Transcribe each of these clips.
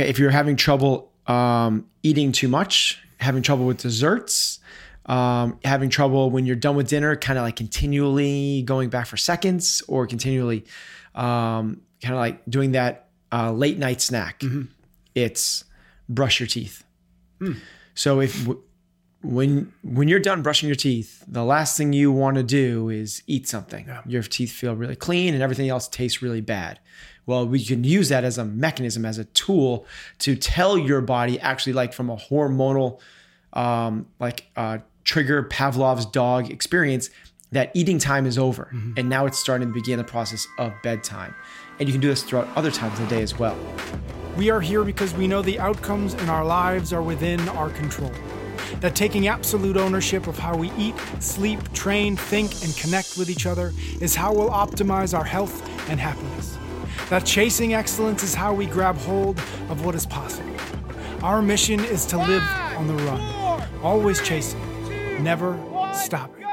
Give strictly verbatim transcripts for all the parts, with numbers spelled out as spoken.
if you're having trouble um, eating too much, having trouble with desserts, um, having trouble when you're done with dinner, kind of like continually going back for seconds or continually um, kind of like doing that uh, late night snack, mm-hmm. it's brush your teeth. Mm. So if when when you're done brushing your teeth, the last thing you want to do is eat something. Yeah. Your teeth feel really clean and everything else tastes really bad. Well, we can use that as a mechanism, as a tool to tell your body, actually, like from a hormonal, um, like uh, trigger Pavlov's dog experience, that eating time is over. Mm-hmm. And now it's starting to begin the process of bedtime. And you can do this throughout other times of the day as well. We are here because we know the outcomes in our lives are within our control. That taking absolute ownership of how we eat, sleep, train, think, and connect with each other is how we'll optimize our health and happiness. That chasing excellence is how we grab hold of what is possible. Our mission is to live on the run, always chasing, never stopping.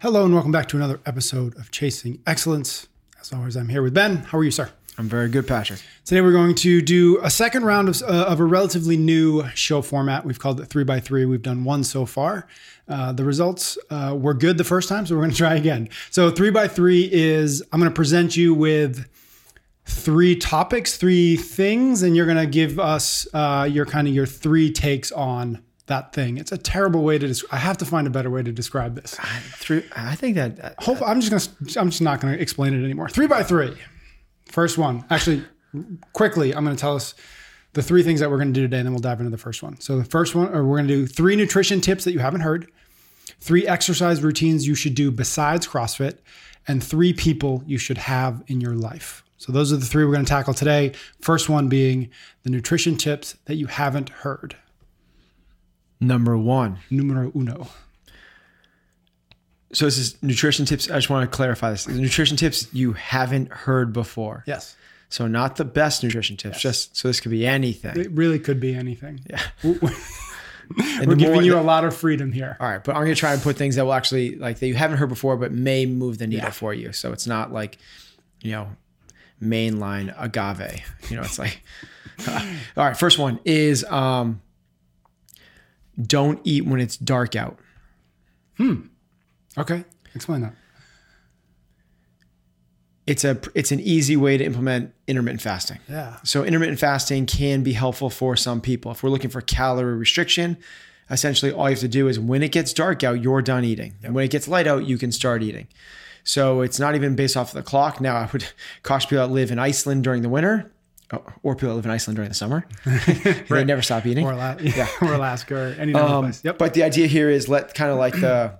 Hello and welcome back to another episode of Chasing Excellence. As always, I'm here with Ben. How are you, sir? I'm very good, Patrick. Today we're going to do a second round of, uh, of a relatively new show format. We've called it three by three. We've done one so far. Uh, the results uh, were good the first time, so we're going to try again. So three by three is I'm going to present you with three topics, three things, and you're going to give us uh, your kind of your three takes on that thing. It's a terrible way to describe. I have to find a better way to describe this. I, three, I think that... Uh, Hope, I'm just going to... I'm just not going to explain it anymore. Three by three. First one. Actually, quickly, I'm going to tell us the three things that we're going to do today, and then we'll dive into the first one. So the first one, or we're going to do three nutrition tips that you haven't heard, three exercise routines you should do besides CrossFit, and three people you should have in your life. So those are the three we're going to tackle today. First one being the nutrition tips that you haven't heard. Number one. Numero uno. So this is nutrition tips. I just want to clarify this. It's nutrition tips you haven't heard before. Yes. So not the best nutrition tips. Yes. Just so this could be anything. It really could be anything. Yeah. We're giving more, you a lot of freedom here. All right. But I'm going to try and put things that will actually, like, that you haven't heard before, but may move the needle yeah. for you. So it's not like, you know, mainline agave. You know, it's like, uh, all right. First one is, um, don't eat when it's dark out. Hmm. Okay. Explain that. It's a, it's an easy way to implement intermittent fasting. Yeah. So intermittent fasting can be helpful for some people. If we're looking for calorie restriction, essentially all you have to do is when it gets dark out, you're done eating. Yep. And when it gets light out, you can start eating. So it's not even based off of the clock. Now I would caution people that live in Iceland during the winter. Or people that live in Iceland during the summer. They never stop eating. Or, Ala- yeah. or Alaska or any other um, place. Yep. But the idea here is let kind of like the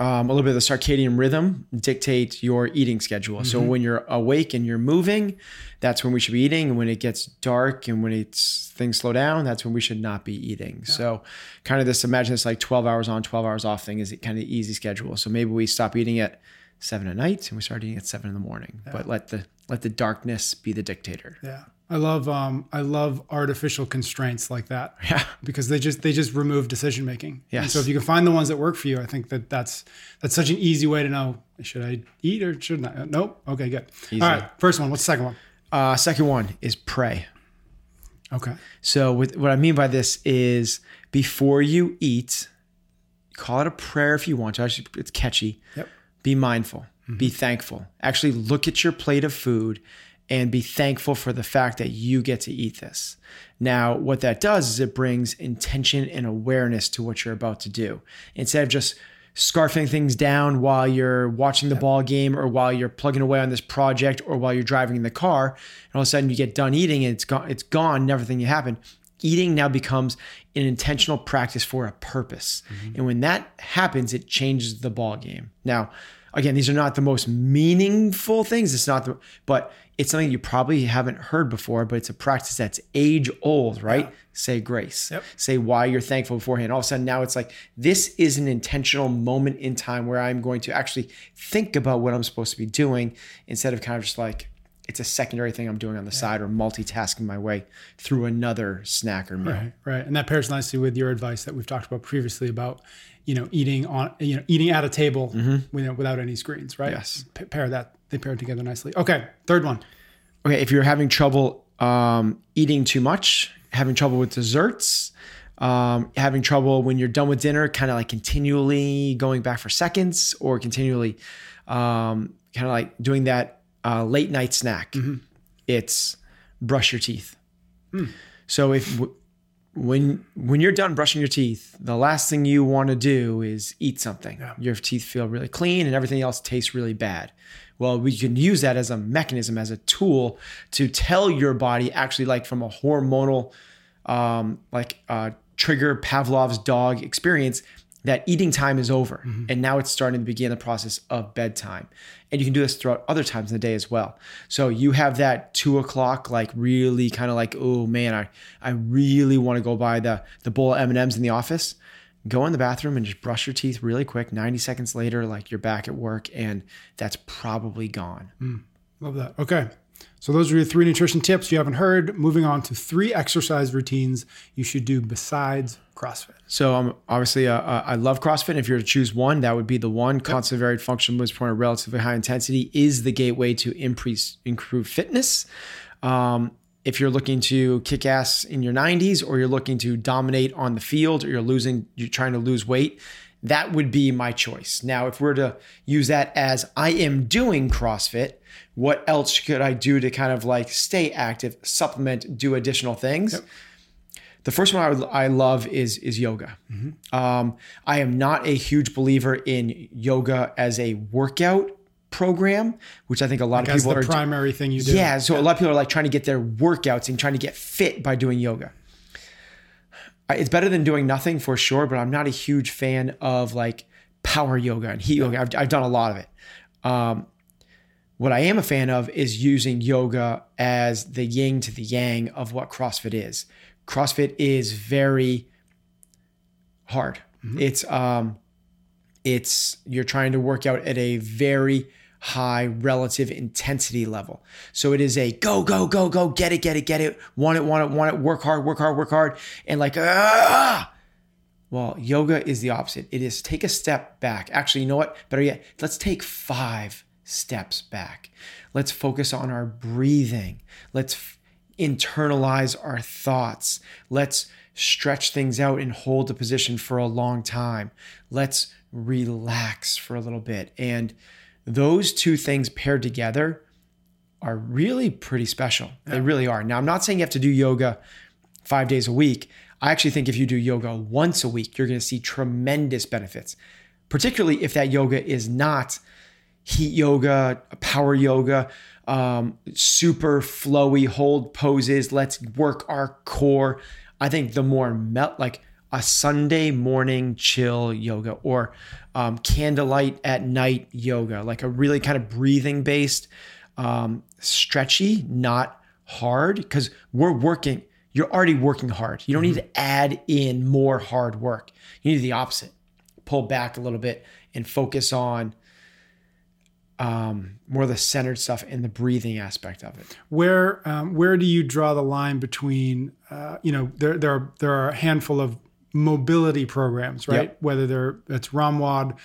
um, a little bit of the circadian rhythm dictate your eating schedule. Mm-hmm. So when you're awake and you're moving, that's when we should be eating. And when it gets dark and when it's things slow down, that's when we should not be eating. Yeah. So kind of this, imagine this like twelve hours on, twelve hours off thing is kind of easy schedule. So maybe we stop eating at seven at night and we start eating at seven in the morning, yeah. but let the, let the darkness be the dictator. Yeah. I love, um, I love artificial constraints like that yeah. because they just, they just remove decision-making. Yes. And so if you can find the ones that work for you, I think that that's, that's such an easy way to know, should I eat or shouldn't I? Nope. Okay, good. Easy. All right. First one. What's the second one? Uh, second one is pray. Okay. So with, what I mean by this is before you eat, call it a prayer if you want to. Actually, it's catchy. Yep. Be mindful. Mm-hmm. Be thankful. Actually look at your plate of food and be thankful for the fact that you get to eat this. Now, what that does is it brings intention and awareness to what you're about to do. Instead of just scarfing things down while you're watching the ball game or while you're plugging away on this project or while you're driving in the car, and all of a sudden you get done eating and it's gone, it's gone and everything happened. Eating now becomes an intentional practice for a purpose. Mm-hmm. And when that happens, it changes the ball game. Now, again, these are not the most meaningful things. It's not, the, but it's something you probably haven't heard before, but it's a practice that's age old, right? Yeah. Say grace, yep. Say why you're thankful beforehand. All of a sudden now it's like, this is an intentional moment in time where I'm going to actually think about what I'm supposed to be doing instead of kind of just like, it's a secondary thing I'm doing on the yeah. side or multitasking my way through another snack or meal. Right, right. And that pairs nicely with your advice that we've talked about previously about, you know, eating on, you know, eating at a table mm-hmm. without, without any screens, right? Yes. P- pair that. They pair together nicely. Okay. Third one. Okay. If you're having trouble um, eating too much, having trouble with desserts, um, having trouble when you're done with dinner, kind of like continually going back for seconds or continually um, kind of like doing that uh, late night snack. Mm-hmm. It's brush your teeth. Mm. So if w- when when you're done brushing your teeth, the last thing you want to do is eat something. Yeah. Your teeth feel really clean and everything else tastes really bad. Well, we can use that as a mechanism, as a tool to tell your body, actually, like from a hormonal, um, like uh, trigger Pavlov's dog experience, that eating time is over. Mm-hmm. And now it's starting to begin the process of bedtime. And you can do this throughout other times in the day as well. So you have that two o'clock, like really kind of like, oh man, I, I really want to go buy the, the bowl of M and M's in the office. Go in the bathroom and just brush your teeth really quick. ninety seconds later, like you're back at work and that's probably gone. Mm, love that. Okay. So those are your three nutrition tips you haven't heard. Moving on to three exercise routines you should do besides CrossFit. So um, obviously, uh, uh, I love CrossFit. And if you were to choose one, that would be the one. Yep. Constant varied functional movement performed at relatively high intensity is the gateway to increase improve fitness. Um, if you're looking to kick ass in your nineties, or you're looking to dominate on the field, or you're losing, you're trying to lose weight, that would be my choice. Now, if we're to use that as I am doing CrossFit, what else could I do to kind of like stay active, supplement, do additional things? Yep. The first one I, would, I love is, is yoga. Mm-hmm. Um, I am not a huge believer in yoga as a workout program, which I think a lot like of people are- That's the primary thing you do. Yeah, so yeah. a lot of people are like trying to get their workouts and trying to get fit by doing yoga. It's better than doing nothing for sure, but I'm not a huge fan of like power yoga and heat yoga. I've, I've done a lot of it. Um, what I am a fan of is using yoga as the yin to the yang of what CrossFit is. CrossFit is very hard. Mm-hmm. It's, um, it's, you're trying to work out at a very high relative intensity level. So it is a go, go, go, go, get it, get it, get it, want it, want it, want it, work hard, work hard, work hard. And like, ah, well, yoga is the opposite. It is take a step back. Actually, you know what? Better yet, let's take five steps back. Let's focus on our breathing. Let's f- internalize our thoughts. Let's stretch things out and hold the position for a long time. Let's relax for a little bit. And those two things paired together are really pretty special. Yeah. They really are. Now, I'm not saying you have to do yoga five days a week. I actually think if you do yoga once a week, you're going to see tremendous benefits, particularly if that yoga is not heat yoga, power yoga, um, super flowy hold poses. Let's work our core. I think the more melt like a Sunday morning chill yoga or um, candlelight at night yoga, like a really kind of breathing based, um, stretchy, not hard, because we're working, you're already working hard. You don't mm-hmm. need to add in more hard work. You need the opposite. Pull back a little bit and focus on um, more of the centered stuff and the breathing aspect of it. Where um, where do you draw the line between, uh, you know, there, there, are, there are a handful of mobility programs, right? Yep. Whether they're it's Ramwad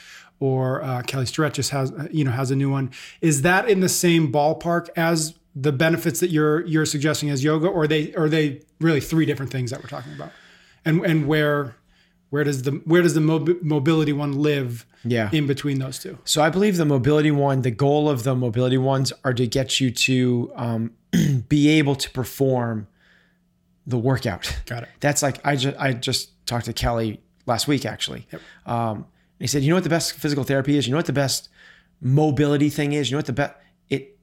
or uh, Kelly Stretch just has you know has a new one. Is that in the same ballpark as the benefits that you're you're suggesting as yoga, or are they are they really three different things that we're talking about? And and where where does the where does the mob- mobility one live? Yeah. In between those two. So I believe the mobility one, the goal of the mobility ones are to get you to um, be able to perform the workout. Got it. That's like I just I just. talked to Kelly last week, actually. Yep. Um, and he said, you know what the best physical therapy is? You know what the best mobility thing is? You know what the best, it,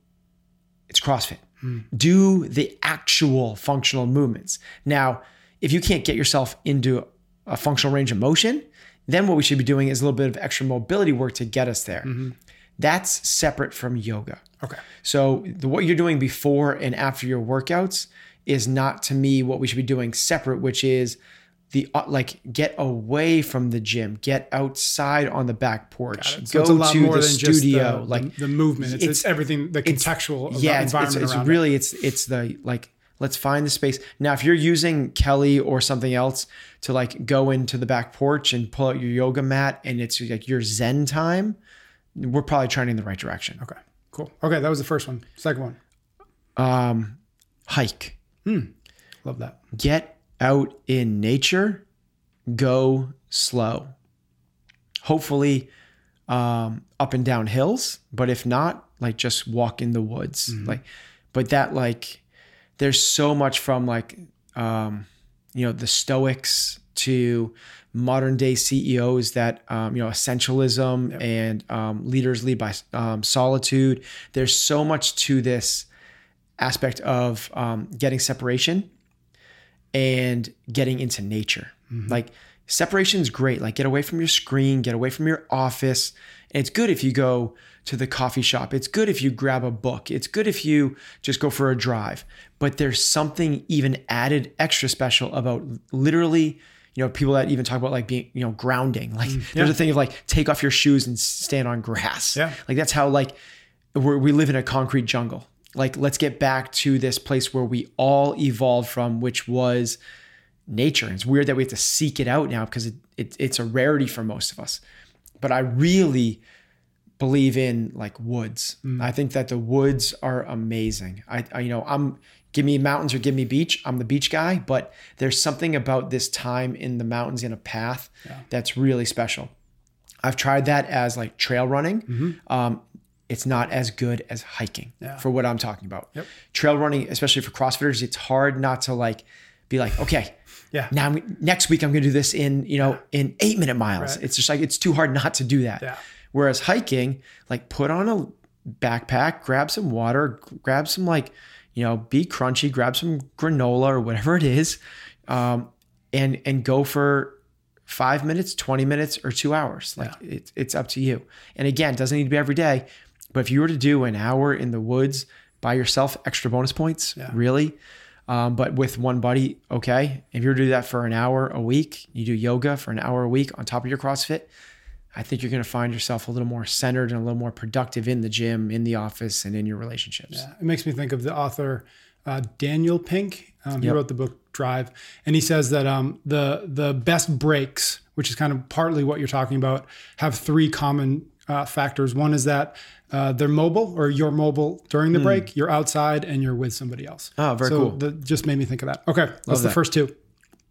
it's CrossFit. Mm. Do the actual functional movements. Now, if you can't get yourself into a functional range of motion, then what we should be doing is a little bit of extra mobility work to get us there. Mm-hmm. That's separate from yoga. Okay. So the, what you're doing before and after your workouts is not, to me, what we should be doing separate, which is The like get away from the gym, get outside on the back porch, it. So go it's a lot to more the than studio, just the, like the, the movement. It's, it's, it's everything, the contextual it's, yeah, environment. It's, it's, around it's really it. it's it's the like let's find the space. Now, if you're using Kelly or something else to like go into the back porch and pull out your yoga mat and it's like your Zen time, we're probably trying in the right direction. Okay, cool. Okay, that was the first one. Second one, um, hike. Hmm. Love that. Get out in nature. Go slow. Hopefully um, up and down hills. But if not, like just walk in the woods. Mm-hmm. Like, but that like, there's so much from like, um, you know, the Stoics to modern day C E Os that, um, you know, essentialism yep. and um, leaders lead by um, solitude. There's so much to this aspect of um, getting separation and getting into nature. Mm-hmm. Like separation is great. Like get away from your screen, get away from your office. And it's good if you go to the coffee shop. It's good if you grab a book. It's good if you just go for a drive. But there's something even added extra special about literally, you know, people that even talk about like being, you know, grounding. Like mm, yeah. there's a thing of like, take off your shoes and stand on grass. Yeah. Like that's how like we're, we live in a concrete jungle. Like, let's get back to this place where we all evolved from, which was nature. And it's weird that we have to seek it out now because it, it, it's a rarity for most of us. But I really believe in like woods. Mm. I think that the woods are amazing. I, I, you know, I'm give me mountains or give me beach. I'm the beach guy, but there's something about this time in the mountains in a path yeah. that's really special. I've tried that as like trail running. Mm-hmm. Um, It's not as good as hiking yeah. for what I'm talking about. Yep. Trail running, especially for CrossFitters, it's hard not to like be like, okay, yeah. now I'm, next week I'm going to do this in, you know, yeah. in eight minute miles. Right. It's just like, it's too hard not to do that. Yeah. Whereas hiking, like put on a backpack, grab some water, grab some like, you know, be crunchy, grab some granola or whatever it is. Um, and, and go for five minutes, twenty minutes or two hours. Like yeah. it, it's up to you. And again, it doesn't need to be every day. But if you were to do an hour in the woods by yourself, extra bonus points, yeah. really. Um, but with one buddy, okay. If you were to do that for an hour a week, you do yoga for an hour a week on top of your CrossFit, I think you're going to find yourself a little more centered and a little more productive in the gym, in the office, and in your relationships. Yeah. It makes me think of the author, uh, Daniel Pink. Um, he yep. wrote the book Drive. And he says that um, the the best breaks, which is kind of partly what you're talking about, have three common Uh, factors. One is that uh, they're mobile, or you're mobile during the mm. break, you're outside, and you're with somebody else. Oh, very so cool. That just made me think of that. Okay, Love that's that. The first two.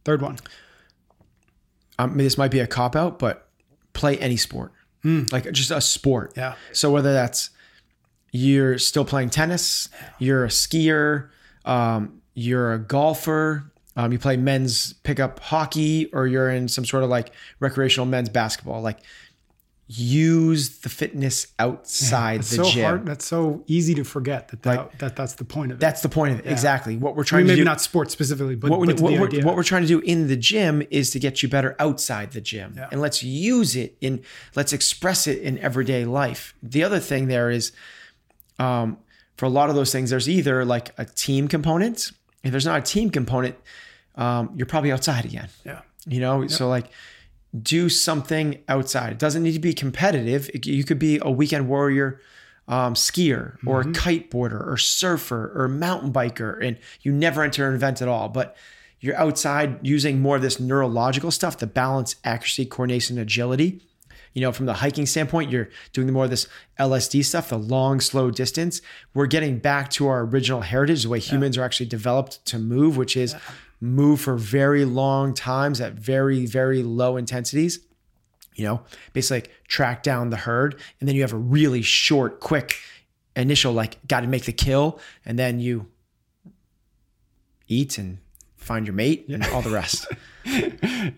Third one. Um, this might be a cop out, but play any sport, mm. like just a sport. Yeah. So whether that's you're still playing tennis, you're a skier, um, you're a golfer, um, you play men's pickup hockey, or you're in some sort of like recreational men's basketball, like. Use the fitness outside yeah, the so gym. Hard, that's so easy to forget that, that, like, that that's the point of it. That's the point of it. Yeah. Exactly. What we're trying I mean, to maybe do. Maybe not sports specifically, but, what, but what, what, we're, what we're trying to do in the gym is to get you better outside the gym. Yeah. And let's use it in, let's express it in everyday life. The other thing there is um, for a lot of those things, there's either like a team component. If there's not a team component, um, you're probably outside again. Yeah. You know, yeah. so like, do something outside. It doesn't need to be competitive. You could be a weekend warrior, um, skier or mm-hmm. a kiteboarder or surfer or mountain biker, and you never enter an event at all. But you're outside using more of this neurological stuff, the balance, accuracy, coordination, agility. You know, from the hiking standpoint, you're doing more of this L S D stuff, the long, slow distance. We're getting back to our original heritage, the way humans yeah. are actually developed to move, which is... Yeah. move for very long times at very, very low intensities, you know, basically like track down the herd. And then you have a really short, quick initial, like got to make the kill. And then you eat and find your mate and all the rest.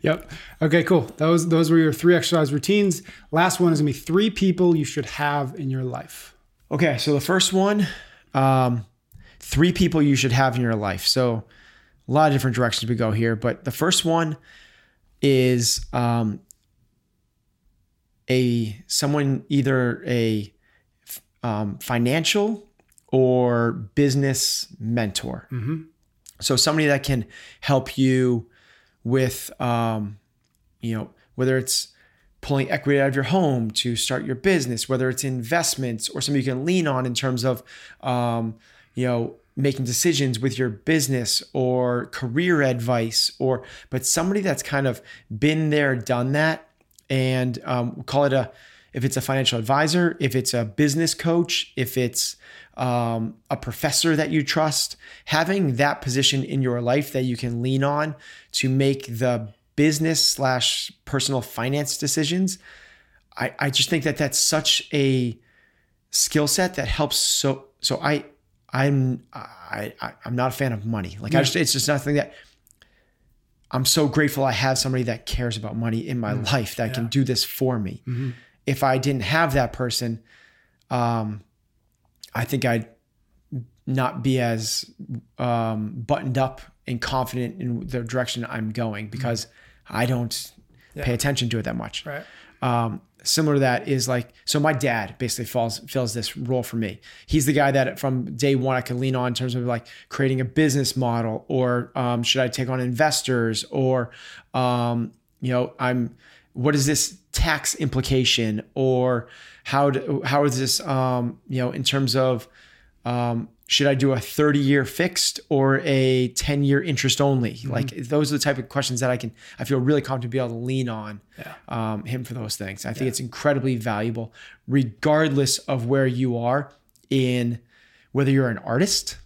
Yep. Okay, cool. Those, those were your three exercise routines. Last one is gonna be three people you should have in your life. Okay. So the first one, um, three people you should have in your life. So a lot of different directions we go here, but the first one is um, a someone either a um, financial or business mentor. Mm-hmm. So somebody that can help you with, um, you know, whether it's pulling equity out of your home to start your business, whether it's investments or somebody you can lean on in terms of, um, you know, making decisions with your business or career advice, or, but somebody that's kind of been there, done that, and um, we'll call it a, if it's a financial advisor, if it's a business coach, if it's um, a professor that you trust, having that position in your life that you can lean on to make the business slash personal finance decisions. I, I just think that that's such a skill set that helps. So, so I, I'm, I, I I'm not a fan of money. Like, yeah. I just, it's just nothing that I'm so grateful. I have somebody that cares about money in my mm. life that yeah. can do this for me. Mm-hmm. If I didn't have that person, um, I think I'd not be as, um, buttoned up and confident in the direction I'm going, because mm-hmm. I don't yeah. pay attention to it that much. Right. Um, similar to that is like, so my dad basically falls, fills this role for me. He's the guy that from day one I can lean on in terms of like creating a business model, or, um, should I take on investors, or, um, you know, I'm, what is this tax implication, or how, do, how is this, um, you know, in terms of, um, should I do a thirty year fixed or a ten year interest only? Mm-hmm. Like, those are the type of questions that I can, I feel really confident to be able to lean on yeah. um, him for those things. I think yeah. it's incredibly valuable, regardless of where you are in, whether you're an artist,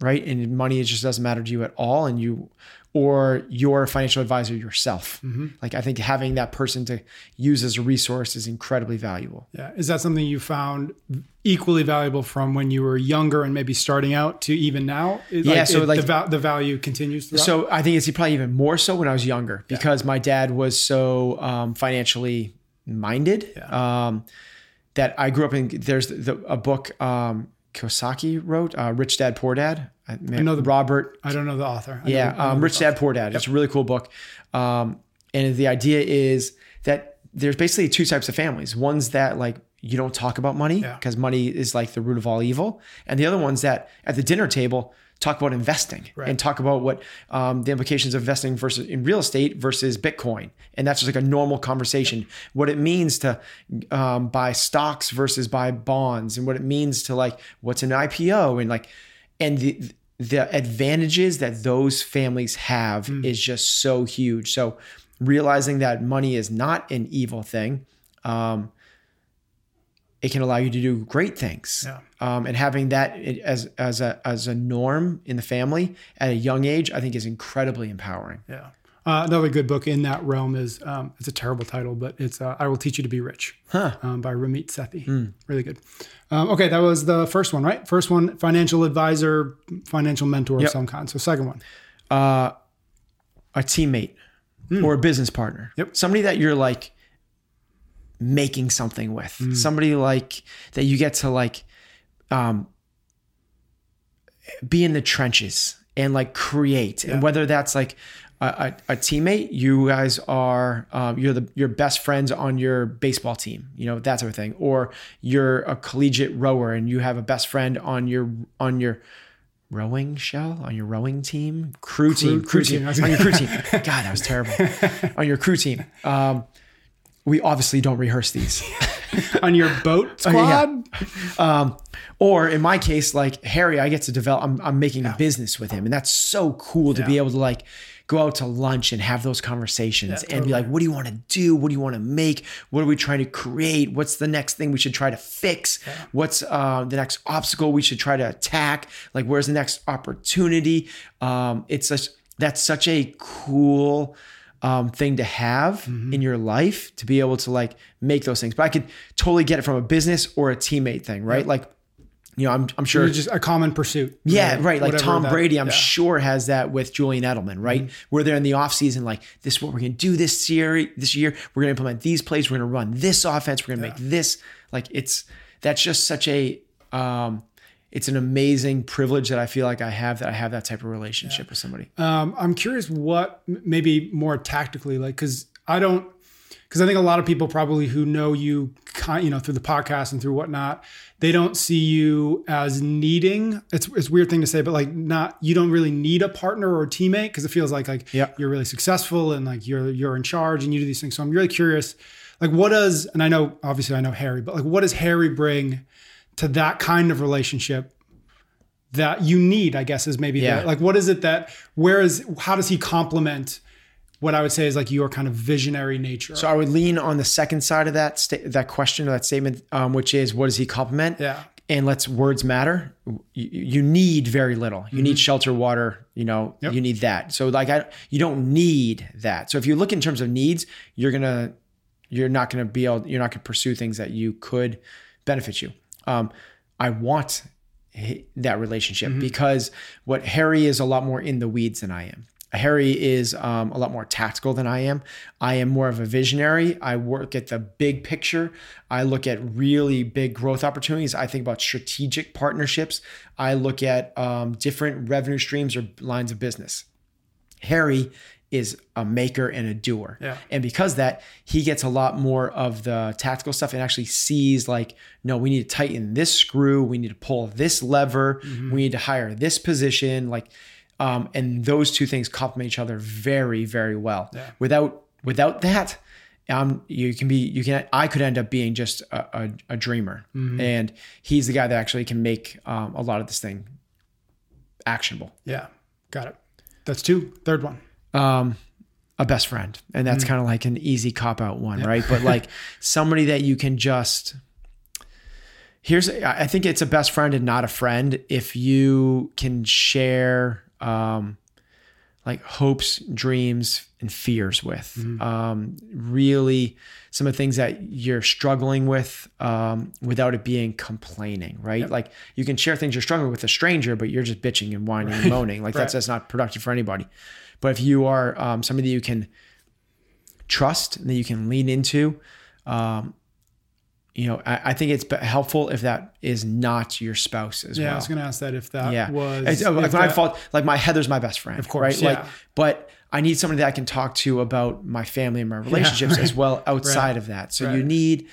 right? And money, it just doesn't matter to you at all. And you, or you're a financial advisor yourself. Mm-hmm. Like, I think having that person to use as a resource is incredibly valuable. Yeah. Is that something you found equally valuable from when you were younger and maybe starting out to even now? Like, yeah. So it, like the, va- the value continues throughout? So I think it's probably even more so when I was younger, because yeah. my dad was so um, financially minded yeah. um, that I grew up in, there's the, a book um, Kiyosaki wrote, uh, Rich Dad, Poor Dad. I, mean, I know the Robert. I don't know the author. I yeah. Um, Rich Dad, Poor Dad. Yep. It's a really cool book. Um, and the idea is that there's basically two types of families. One's that like, you don't talk about money because yeah. money is like the root of all evil. And the other one's that at the dinner table, talk about investing right. and talk about what um, the implications of investing versus in real estate versus Bitcoin. And that's just like a normal conversation, yeah. what it means to um, buy stocks versus buy bonds, and what it means to like, what's an I P O, and like, and the the advantages that those families have mm. is just so huge. So realizing that money is not an evil thing, um, it can allow you to do great things. Yeah. Um, and having that as as a as a norm in the family at a young age, I think is incredibly empowering. Yeah. Uh, another good book in that realm is, um, it's a terrible title, but it's uh, I Will Teach You to Be Rich huh. um, by Ramit Sethi. Mm. Really good. Um, okay, that was the first one, right? First one, financial advisor, financial mentor yep. of some kind. So second one. Uh, a teammate mm. or a business partner. Yep. Somebody that you're like making something with. Mm. Somebody like that you get to like um, be in the trenches and like create. Yeah. And whether that's like, A, a teammate, you guys are, um, you're the, your best friends on your baseball team, you know, that sort of thing. Or you're a collegiate rower and you have a best friend on your, on your rowing shell, on your rowing team, crew, crew team, crew, crew team, team. on your crew team. God, that was terrible. On your crew team. Um, we obviously don't rehearse these. On your boat squad? Okay, yeah. Um, or in my case, like Harry, I get to develop, I'm, I'm making yeah. a business with him. And that's so cool to yeah. be able to like, go out to lunch and have those conversations yeah, totally. And be like, what do you want to do? What do you want to make? What are we trying to create? What's the next thing we should try to fix? Yeah. What's uh, the next obstacle we should try to attack? Like, where's the next opportunity? Um, it's such, that's such a cool um, thing to have mm-hmm. in your life, to be able to like make those things. But I could totally get it from a business or a teammate thing, right? Yeah. Like, you know, I'm I'm sure it's just a common pursuit. Yeah, right. Like Tom that, Brady, I'm yeah. sure has that with Julian Edelman, right? Mm-hmm. Where they're in the off season, like this is what we're going to do this year. This year, we're going to implement these plays. We're going to run this offense. We're going to yeah. make this. Like it's that's just such a um, it's an amazing privilege that I feel like I have that I have that type of relationship yeah. with somebody. Um, I'm curious what maybe more tactically, like because I don't. Because I think a lot of people probably who know you, you know, through the podcast and through whatnot, they don't see you as needing. It's it's a weird thing to say, but like not you don't really need a partner or a teammate because it feels like like yep. you're really successful and like you're you're in charge and you do these things. So I'm really curious, like what does and I know obviously I know Harry, but like what does Harry bring to that kind of relationship that you need? I guess is maybe yeah. the, like what is it that where is how does he complement? What I would say is like your kind of visionary nature. So I would lean on the second side of that sta- that question or that statement, um, which is what does he complement? Yeah. And let's words matter. You, you need very little. You mm-hmm. need shelter, water, you know, yep. you need that. So like, I, you don't need that. So if you look in terms of needs, you're going to, you're not going to be able, you're not going to pursue things that you could benefit you. Um, I want that relationship mm-hmm. because what Harry is a lot more in the weeds than I am. Harry is um, a lot more tactical than I am. I am more of a visionary. I work at the big picture. I look at really big growth opportunities. I think about strategic partnerships. I look at um, different revenue streams or lines of business. Harry is a maker and a doer. Yeah. And because that, he gets a lot more of the tactical stuff and actually sees like, no, we need to tighten this screw. We need to pull this lever. Mm-hmm. We need to hire this position. Like, Um, and those two things complement each other very, very well. Yeah. Without without that, um, you can be you can I could end up being just a, a, a dreamer. Mm-hmm. And he's the guy that actually can make um, a lot of this thing actionable. Yeah, got it. That's two. Third one, um, a best friend, and that's mm-hmm. kind of like an easy cop out one, yeah. right? But like somebody that you can just. Here's I think it's a best friend and not a friend if you can share. Um, like hopes, dreams, and fears with, mm-hmm. um, really some of the things that you're struggling with, um, without it being complaining, right? Yep. Like you can share things you're struggling with a stranger, but you're just bitching and whining right. and moaning. Like right. that's, that's not productive for anybody. But if you are, um, somebody that you can trust and that you can lean into, um, you know, I, I think it's helpful if that is not your spouse as yeah, well. Yeah, I was going to ask that if that yeah. was... It's, like, my that, fault, like my Heather's my best friend, of course, right? Yeah. Like, but I need somebody that I can talk to about my family and my relationships yeah, right. as well outside right. of that. So right. you need...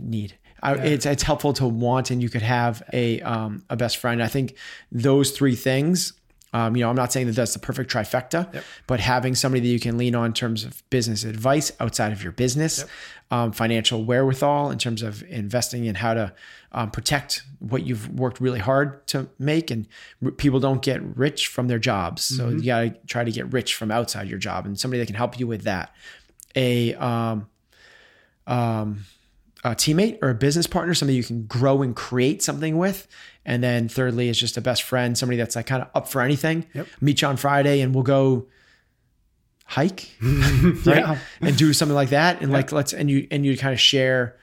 need. I, yeah. It's it's helpful to want, and you could have a um, a best friend. I think those three things... Um, you know, I'm not saying that that's the perfect trifecta, yep. but having somebody that you can lean on in terms of business advice outside of your business, yep. um, financial wherewithal in terms of investing in how to um, protect what you've worked really hard to make. And r- people don't get rich from their jobs. So mm-hmm. you got to try to get rich from outside your job, and somebody that can help you with that. A, um, um, a teammate or a business partner, somebody you can grow and create something with. And then thirdly, it's just a best friend, somebody that's like kind of up for anything. Yep. Meet you on Friday and we'll go hike right? yeah. and do something like that. And yep. like, let's, and you, and you kind of share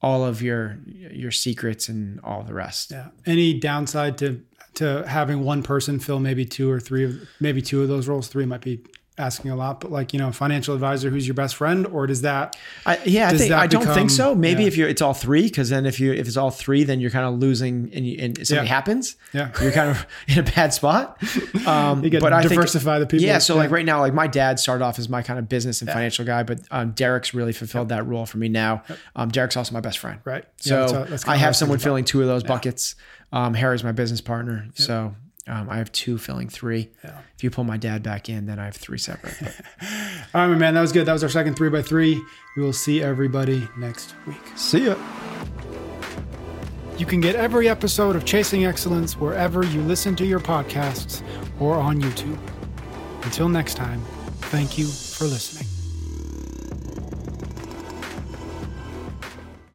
all of your, your secrets and all the rest. Yeah. Any downside to, to having one person fill maybe two or three, of, maybe two of those roles? Three might be asking a lot, but like, you know, financial advisor, who's your best friend, or does that, I, yeah, does I, think, that I don't become, think so. Maybe yeah. if you're, it's all three. Cause then if you, if it's all three, then you're kind of losing and, you, and something yeah. happens, yeah. you're kind of in a bad spot. Um, you but I diversify think, the people. Yeah. So like right now, like my dad started off as my kind of business and yeah. financial guy, but um, Derek's really fulfilled yep. that role for me now. Yep. Um, Derek's also my best friend. Right. So yeah, that's, that's I have someone filling about. two of those yeah. buckets. Um, Harry's my business partner. Yep. So Um, I have two filling three. Yeah. If you pull my dad back in, then I have three separate. All right, man, that was good. That was our second three by three. We will see everybody next week. See ya. You can get every episode of Chasing Excellence wherever you listen to your podcasts or on YouTube. Until next time, thank you for listening.